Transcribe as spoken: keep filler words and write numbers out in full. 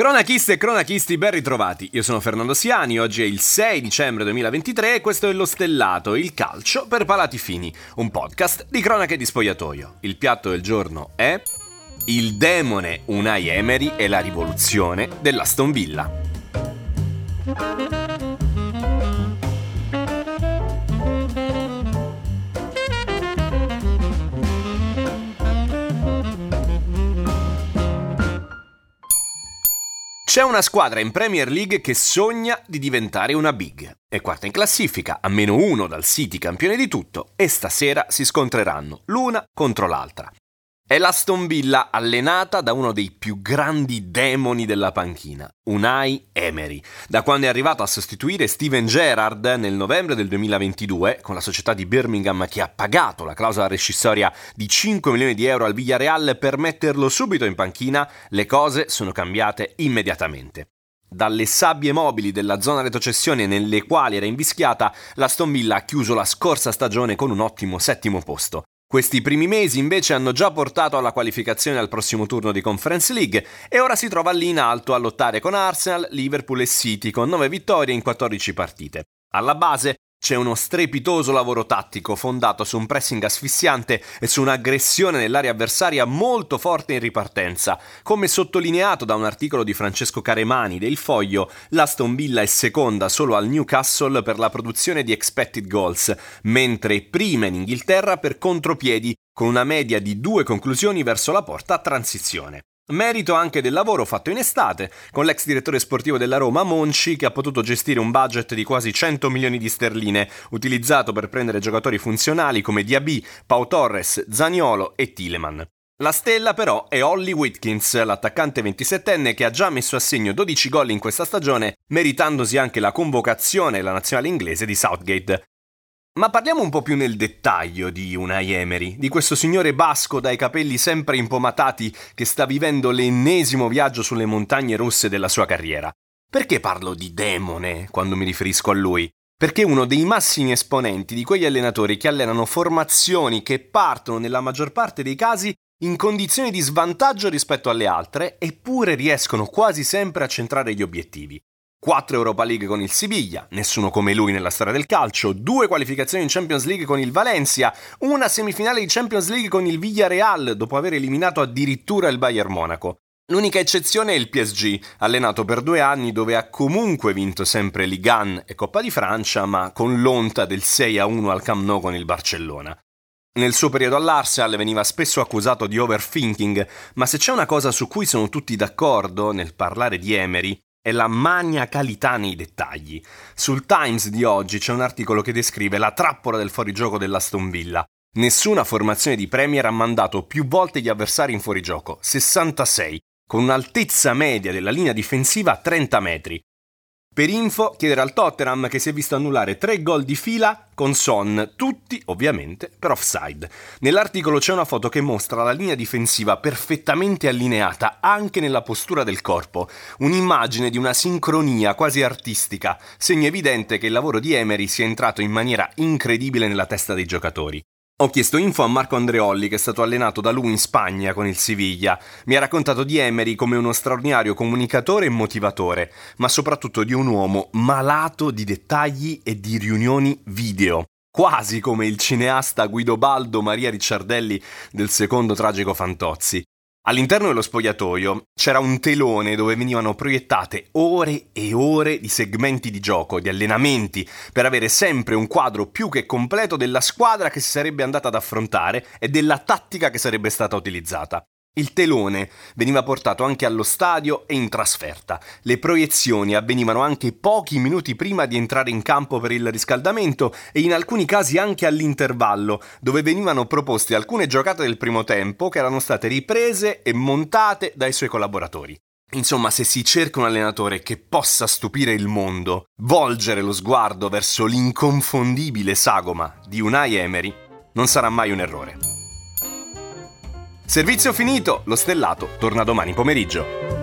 Cronachiste e cronachisti, ben ritrovati. Io sono Fernando Siani, oggi è il sei dicembre duemilaventitré e questo è Lo Stellato, il calcio per palati fini, un podcast di cronache di spogliatoio. Il piatto del giorno è il demone Unai Emery e la rivoluzione dell'Aston Villa. C'è una squadra in Premier League che sogna di diventare una big. È quarta in classifica, a meno uno dal City campione di tutto, e stasera si scontreranno l'una contro l'altra. È l'Aston Villa allenata da uno dei più grandi demoni della panchina, Unai Emery, da quando è arrivato a sostituire Steven Gerrard nel novembre del duemilaventidue con la società di Birmingham che ha pagato la clausola rescissoria di cinque milioni di euro al Villarreal per metterlo subito in panchina. Le cose sono cambiate immediatamente. Dalle sabbie mobili della zona retrocessione nelle quali era invischiata, l'Aston Villa ha chiuso la scorsa stagione con un ottimo settimo posto. Questi primi mesi invece hanno già portato alla qualificazione al prossimo turno di Conference League e ora si trova lì in alto a lottare con Arsenal, Liverpool e City con nove vittorie in quattordici partite. Alla base c'è uno strepitoso lavoro tattico fondato su un pressing asfissiante e su un'aggressione nell'area avversaria molto forte in ripartenza. Come sottolineato da un articolo di Francesco Caremani del Foglio, l'Aston Villa è seconda solo al Newcastle per la produzione di expected goals, mentre prima in Inghilterra per contropiedi con una media di due conclusioni verso la porta a transizione. Merito anche del lavoro fatto in estate, con l'ex direttore sportivo della Roma, Monchi, che ha potuto gestire un budget di quasi cento milioni di sterline, utilizzato per prendere giocatori funzionali come Diaby, Pau Torres, Zaniolo e Tileman. La stella però è Holly Watkins, l'attaccante ventisettenne che ha già messo a segno dodici gol in questa stagione, meritandosi anche la convocazione alla nazionale inglese di Southgate. Ma parliamo un po' più nel dettaglio di Unai Emery, di questo signore basco dai capelli sempre impomatati che sta vivendo l'ennesimo viaggio sulle montagne rosse della sua carriera. Perché parlo di demone quando mi riferisco a lui? Perché è uno dei massimi esponenti di quegli allenatori che allenano formazioni che partono nella maggior parte dei casi in condizioni di svantaggio rispetto alle altre, eppure riescono quasi sempre a centrare gli obiettivi. Quattro Europa League con il Siviglia, nessuno come lui nella storia del calcio, due qualificazioni in Champions League con il Valencia, una semifinale di Champions League con il Villarreal dopo aver eliminato addirittura il Bayern Monaco. L'unica eccezione è il P S G, allenato per due anni dove ha comunque vinto sempre Ligue uno e Coppa di Francia, ma con l'onta del sei a uno al Camp Nou con il Barcellona. Nel suo periodo all'Arsenal veniva spesso accusato di overthinking, ma se c'è una cosa su cui sono tutti d'accordo nel parlare di Emery, è la maniacalità nei dettagli. Sul Times di oggi c'è un articolo che descrive la trappola del fuorigioco dell'Aston Villa. Nessuna formazione di Premier ha mandato più volte gli avversari in fuorigioco, sessantasei, con un'altezza media della linea difensiva a trenta metri. Per info, chiedere al Tottenham che si è visto annullare tre gol di fila con Son, tutti ovviamente per offside. Nell'articolo c'è una foto che mostra la linea difensiva perfettamente allineata anche nella postura del corpo, un'immagine di una sincronia quasi artistica, segno evidente che il lavoro di Emery sia entrato in maniera incredibile nella testa dei giocatori. Ho chiesto info a Marco Andreolli, che è stato allenato da lui in Spagna con il Siviglia. Mi ha raccontato di Emery come uno straordinario comunicatore e motivatore, ma soprattutto di un uomo malato di dettagli e di riunioni video, quasi come il cineasta Guidobaldo Maria Ricciardelli del secondo tragico Fantozzi. All'interno dello spogliatoio c'era un telone dove venivano proiettate ore e ore di segmenti di gioco, di allenamenti, per avere sempre un quadro più che completo della squadra che si sarebbe andata ad affrontare e della tattica che sarebbe stata utilizzata. Il telone veniva portato anche allo stadio e in trasferta. Le proiezioni avvenivano anche pochi minuti prima di entrare in campo per il riscaldamento e in alcuni casi anche all'intervallo, dove venivano proposte alcune giocate del primo tempo che erano state riprese e montate dai suoi collaboratori. Insomma, se si cerca un allenatore che possa stupire il mondo, volgere lo sguardo verso l'inconfondibile sagoma di Unai Emery non sarà mai un errore. Servizio finito, Lo Stellato torna domani pomeriggio.